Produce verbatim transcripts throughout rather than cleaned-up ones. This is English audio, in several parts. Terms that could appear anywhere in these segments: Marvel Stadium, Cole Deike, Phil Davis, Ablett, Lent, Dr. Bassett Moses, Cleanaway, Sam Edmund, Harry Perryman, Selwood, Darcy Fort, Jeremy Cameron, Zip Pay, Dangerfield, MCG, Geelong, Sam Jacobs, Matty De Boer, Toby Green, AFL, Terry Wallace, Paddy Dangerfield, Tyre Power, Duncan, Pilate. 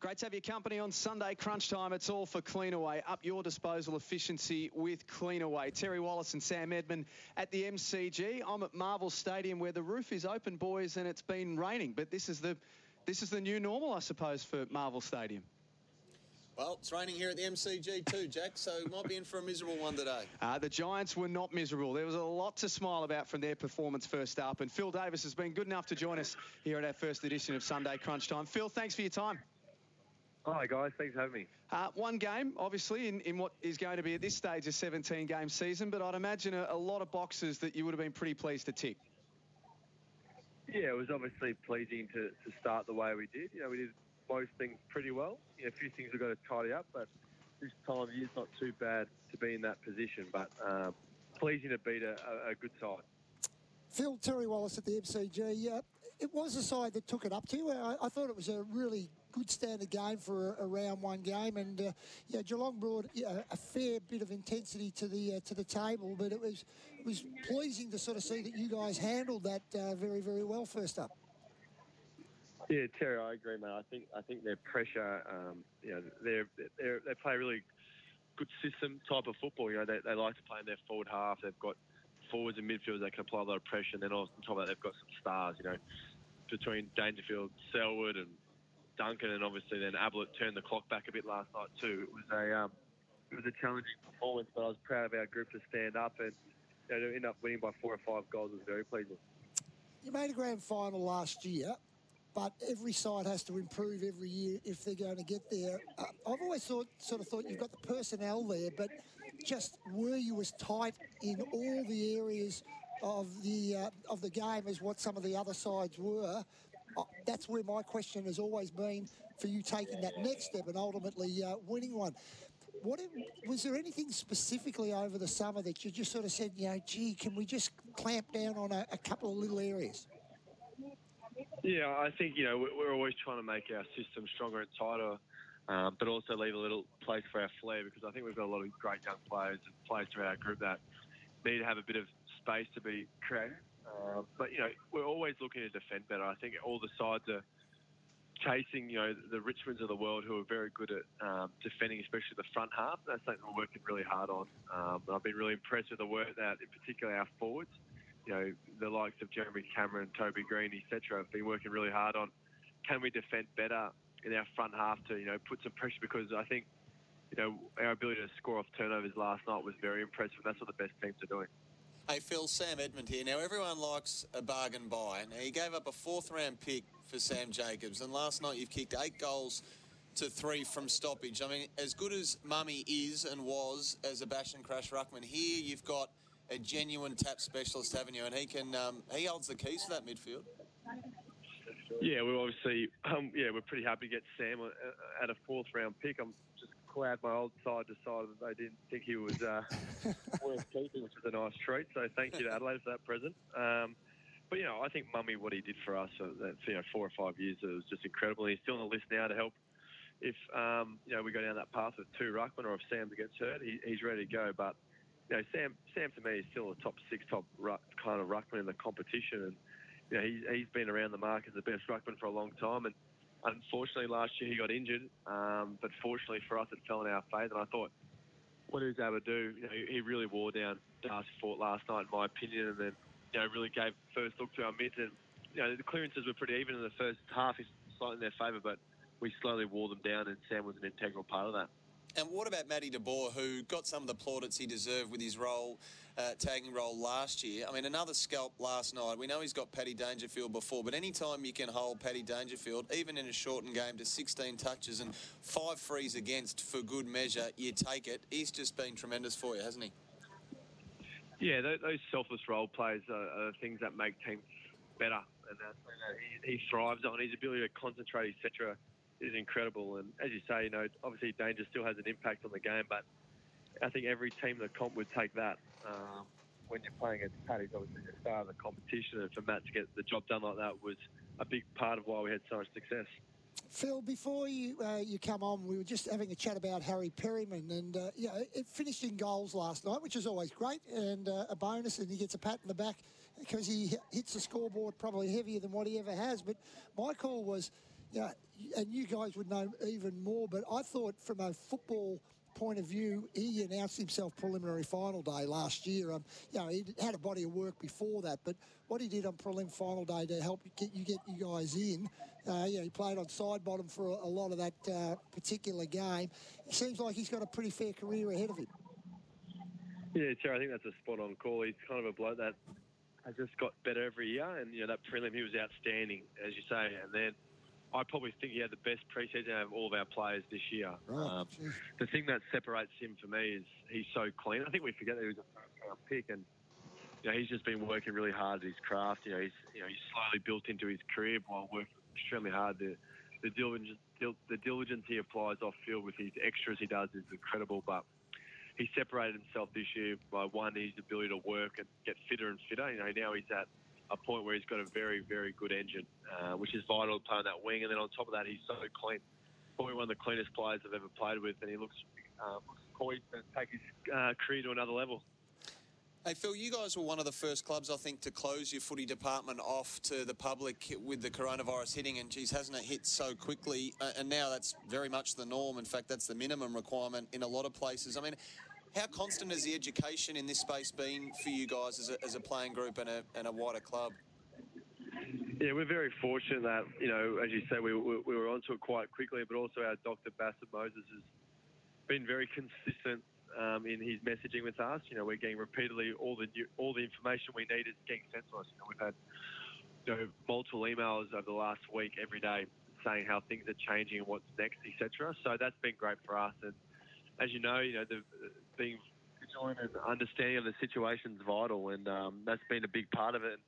Great to have your company on Sunday crunch time. It's all for Cleanaway. Up your disposal efficiency with Cleanaway. Terry Wallace and Sam Edmund at the M C G. I'm at Marvel Stadium where the roof is open, boys, and it's been raining. But this is the this is the new normal, I suppose, for Marvel Stadium. Well, it's raining here at the M C G too, Jack, so we might be in for a miserable one today. Uh, the Giants were not miserable. There was a lot to smile about from their performance first up, and Phil Davis has been good enough to join us here at our first edition of Sunday crunch time. Phil, thanks for your time. Hi, guys. Thanks for having me. Uh, one game, obviously, in, in what is going to be at this stage a seventeen-game season, but I'd imagine a, a lot of boxes that you would have been pretty pleased to tick. Yeah, it was obviously pleasing to, to start the way we did. You know, we did most things pretty well. You know, a few things we've got to tidy up, but this time of year it's not too bad to be in that position, but um, pleasing to beat a, a, a good side. Phil, Terry Wallace at the M C G. Uh, it was a side that took it up to you. I, I thought it was a really good standard game for a, a round one game, and uh, yeah, Geelong brought yeah, a fair bit of intensity to the uh, to the table, but it was it was pleasing to sort of see that you guys handled that uh, very very well first up. Yeah, Terry, I agree, mate. I think I think their pressure, um, you know, they're, they're, they play a really good system type of football. You know, they they like to play in their forward half. They've got forwards and midfielders that can apply a lot of pressure, and then on top of that, they've got some stars. You know, between Dangerfield, Selwood, and Duncan, and obviously then Ablett turned the clock back a bit last night too. It was a um, it was a challenging performance, but I was proud of our group to stand up and, you know, to end up winning by four or five goals was very pleasing. You made a grand final last year, but every side has to improve every year if they're going to get there. Uh, I've always thought, sort of thought you've got the personnel there, but just were you as tight in all the areas of the uh, of the game as what some of the other sides were? Oh, that's where my question has always been for you taking that next step and ultimately uh, winning one. What it, was there anything specifically over the summer that you just sort of said, you know, gee, can we just clamp down on a, a couple of little areas? Yeah, I think, you know, we're always trying to make our system stronger and tighter, um, but also leave a little place for our flair, because I think we've got a lot of great young players and players throughout our group that need to have a bit of space to be creative. Um, but, you know, we're always looking to defend better. I think all the sides are chasing, you know, the Richmonds of the world who are very good at um, defending, especially the front half. That's something we're working really hard on. Um, I've been really impressed with the work that, in particular, our forwards, you know, the likes of Jeremy Cameron, Toby Green, et cetera, have been working really hard on can we defend better in our front half to, you know, put some pressure, because I think, you know, our ability to score off turnovers last night was very impressive. That's what the best teams are doing. Hey, Phil, Sam Edmund here. Now, everyone likes a bargain buy. Now, you gave up a fourth-round pick for Sam Jacobs, and last night you've kicked eight goals to three from stoppage. I mean, as good as Mummy is and was as a bash and crash ruckman, here you've got a genuine tap specialist, haven't you? And he can um, he holds the keys to that midfield. Yeah, we're obviously um, yeah we're pretty happy to get Sam at a fourth-round pick. I'm just glad my old side decided that they didn't think he was uh, worth keeping, which was a nice treat. So thank you to Adelaide for that present. Um, but, you know, I think Mummy, what he did for us for, you know, four or five years, it was just incredible. He's still on the list now to help if, um, you know, we go down that path with two ruckmen, or if Sam gets hurt, he, he's ready to go. But, you know, Sam, Sam to me is still a top six, top ruck, kind of ruckman in the competition. And, you know, he, he's been around the mark as the best ruckman for a long time. And unfortunately, last year he got injured, um, but fortunately for us, it fell in our favour. And I thought, what he was able to do, you know, he, he really wore down Darcy Fort last night, in my opinion, and then, you know, really gave first look to our mids. And, you know, the clearances were pretty even in the first half, slightly in their favour, but we slowly wore them down, and Sam was an integral part of that. And what about Matty De Boer, who got some of the plaudits he deserved with his role, uh, tagging role last year? I mean, another scalp last night. We know he's got Paddy Dangerfield before, but any time you can hold Paddy Dangerfield, even in a shortened game, to sixteen touches and five frees against for good measure, you take it. He's just been tremendous for you, hasn't he? Yeah, those selfless role plays are things that make teams better. And that's, you know, he, he thrives on. His ability to concentrate, et cetera, is incredible. And as you say, you know, obviously danger still has an impact on the game, but I think every team in the comp would take that. Um, when you're playing against Paddy, he's obviously the star of the competition, and for Matt to get the job done like that was a big part of why we had so much success. Phil, before you uh, you come on, we were just having a chat about Harry Perryman, and uh, yeah, it finished in goals last night, which is always great, and uh, a bonus, and he gets a pat in the back because he hits the scoreboard probably heavier than what he ever has. But my call was, yeah, and you guys would know even more, but I thought from a football point of view, he announced himself preliminary final day last year. Um, you know, he had a body of work before that, but what he did on prelim final day to help get you get you guys in, uh, you know, he played on side bottom for a, a lot of that uh, particular game. It seems like he's got a pretty fair career ahead of him. Yeah, Terry, I think that's a spot-on call. He's kind of a bloke that has just got better every year, and, you know, that prelim, he was outstanding, as you say, and then I probably think he had the best pre-season out of all of our players this year. Right. Um, the thing that separates him for me is he's so clean. I think we forget that he was a first-round pick, and you know, he's just been working really hard at his craft. You know, he's you know he's slowly built into his career while working extremely hard. The the diligence the diligence he applies off field with his extras he does is incredible. But he separated himself this year by one, his ability to work and get fitter and fitter. You know, now he's at a point where he's got a very, very good engine, uh, which is vital to play on that wing. And then on top of that, he's so clean. Probably one of the cleanest players I've ever played with, and he looks um, poised to take his uh, career to another level. Hey, Phil, you guys were one of the first clubs, I think, to close your footy department off to the public with the coronavirus hitting, and, geez, hasn't it hit so quickly? Uh, and now that's very much the norm. In fact, that's the minimum requirement in a lot of places. I mean, how constant has the education in this space been for you guys as a, as a playing group and a, and a wider club? Yeah, we're very fortunate that, you know, as you say, we, we, we were onto it quite quickly, but also our Doctor Bassett Moses has been very consistent um, in his messaging with us. You know, we're getting repeatedly all the new, all the information we need is getting sent to us. You know, we've had you know, multiple emails over the last week every day saying how things are changing and what's next, et cetera. So that's been great for us. And as you know, you know, the, being vigilant and understanding of the situation is vital, and um, that's been a big part of it. And,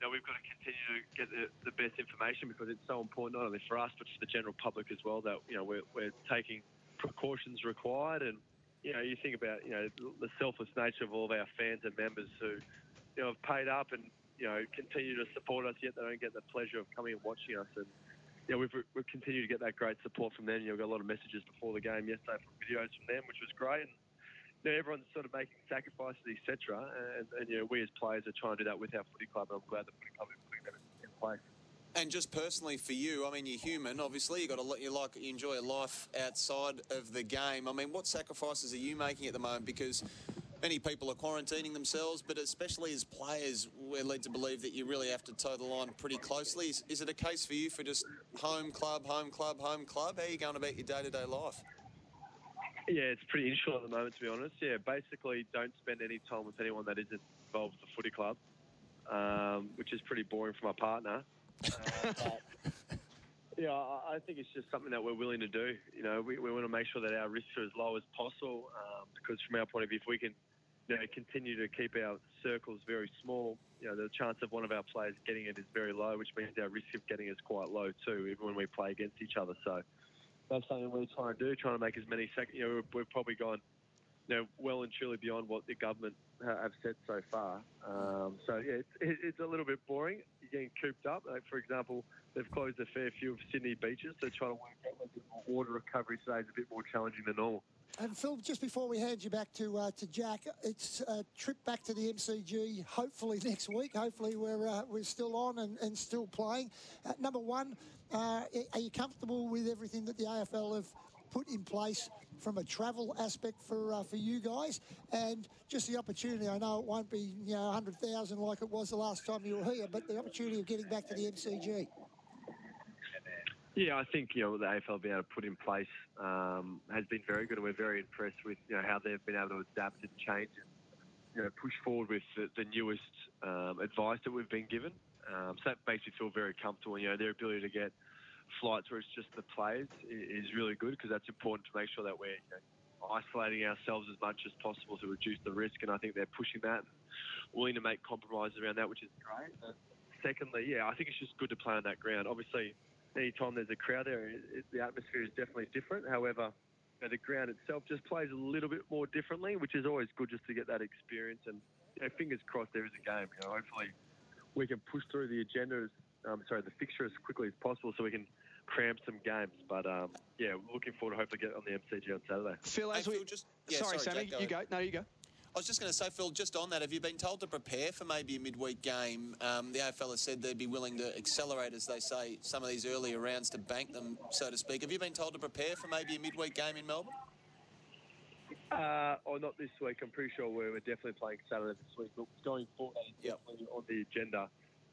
you know, we've got to continue to get the, the best information because it's so important not only for us but for the general public as well. That you know, we're we're taking precautions required, and you know, you think about you know the selfless nature of all of our fans and members who you know have paid up and you know continue to support us, yet they don't get the pleasure of coming and watching us. And, Yeah, we've, we've continued to get that great support from them. You know, we got a lot of messages before the game yesterday from videos from them, which was great. And you know, everyone's sort of making sacrifices, et cetera. And, and you know, we as players are trying to do that with our footy club. And I'm glad the footy club is putting that in place. And just personally for you, I mean, you're human. Obviously, you got to you like you enjoy a life outside of the game. I mean, what sacrifices are you making at the moment? Because many people are quarantining themselves, but especially as players, we're led to believe that you really have to toe the line pretty closely. Is, is it a case for you for just home club, home club, home club? How are you going about your day-to-day life? Yeah, it's pretty insular at the moment, to be honest. Yeah, basically don't spend any time with anyone that isn't involved with the footy club, um, which is pretty boring for my partner. Uh, but, yeah, I think it's just something that we're willing to do. You know, we, we want to make sure that our risks are as low as possible um, because from our point of view, if we can You know, continue to keep our circles very small, you know, the chance of one of our players getting it is very low, which means our risk of getting it is quite low too, even when we play against each other. So that's something we're trying to do, trying to make as many seconds. You know, we've probably gone, you know, well and truly beyond what the government have said so far. Um, so, yeah, it's, it's a little bit boring. You're getting cooped up. Like, for example, they've closed a fair few of Sydney beaches, so trying to work out whether the water recovery today is a bit more challenging than normal. And, Phil, just before we hand you back to uh, to Jack, it's a trip back to the M C G hopefully next week. Hopefully we're uh, we're still on and, and still playing. Uh, number one, uh, are you comfortable with everything that the A F L have put in place from a travel aspect for uh, for you guys? And just the opportunity, I know it won't be you know one hundred thousand like it was the last time you were here, but the opportunity of getting back to the M C G. Yeah, I think, you know, what the A F L have been able to put in place um, has been very good, and we're very impressed with, you know, how they've been able to adapt and change and, you know, push forward with the, the newest um, advice that we've been given. Um, so that makes me feel very comfortable. You know, their ability to get flights where it's just the players is, is really good, because that's important to make sure that we're, you know, isolating ourselves as much as possible to reduce the risk, and I think they're pushing that and willing to make compromises around that, which is great. And secondly, yeah, I think it's just good to play on that ground. Obviously, any time there's a crowd there, it, it, the atmosphere is definitely different. However, you know, the ground itself just plays a little bit more differently, which is always good just to get that experience. And, you know, fingers crossed there is a game. You know, hopefully we can push through the agenda, um, sorry, the fixture as quickly as possible so we can cram some games. But, um, yeah, looking forward to hopefully get on the M C G on Saturday. Phil, as hey, we... Phil, just, yeah, sorry, sorry, Sammy, Jack, go you ahead. go. No, you go. I was just going to say, Phil, just on that, have you been told to prepare for maybe a midweek game? Um, the A F L has said they'd be willing to accelerate, as they say, some of these earlier rounds to bank them, so to speak. Have you been told to prepare for maybe a midweek game in Melbourne? Uh, oh, not this week. I'm pretty sure we're, we're definitely playing Saturday this week, but going forward, yep. definitely on the agenda.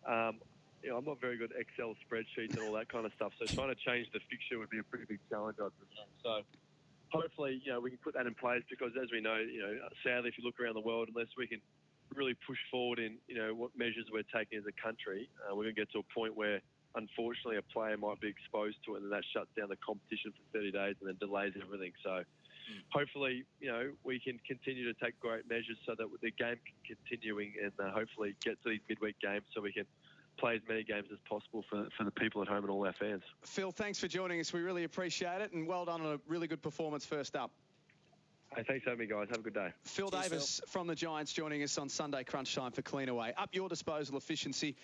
Um, you know, I'm not very good at Excel spreadsheets and all that kind of stuff, so trying to change the fixture would be a pretty big challenge, I presume. So... hopefully, you know, we can put that in place, because, as we know, you know, sadly, if you look around the world, unless we can really push forward in, you know, what measures we're taking as a country, uh, we're going to get to a point where, unfortunately, a player might be exposed to it, and then that shuts down the competition for thirty days and then delays everything. So, mm. hopefully, you know, we can continue to take great measures so that the game can continuing, and uh, hopefully get to these midweek games so we can play as many games as possible for, for the people at home and all our fans. Phil, thanks for joining us. We really appreciate it, and well done on a really good performance first up. Hey, thanks for having me, guys. Have a good day. Phil Cheers, Davis Phil. from the Giants joining us on Sunday Crunch Time for Cleanaway. Up your disposal efficiency.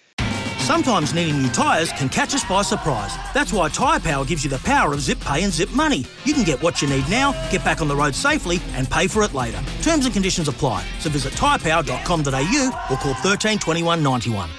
Sometimes needing new tyres can catch us by surprise. That's why Tyre Power gives you the power of Zip Pay and Zip Money. You can get what you need now, get back on the road safely, and pay for it later. Terms and conditions apply. So visit tyre power dot com dot a u or call one three two one nine one.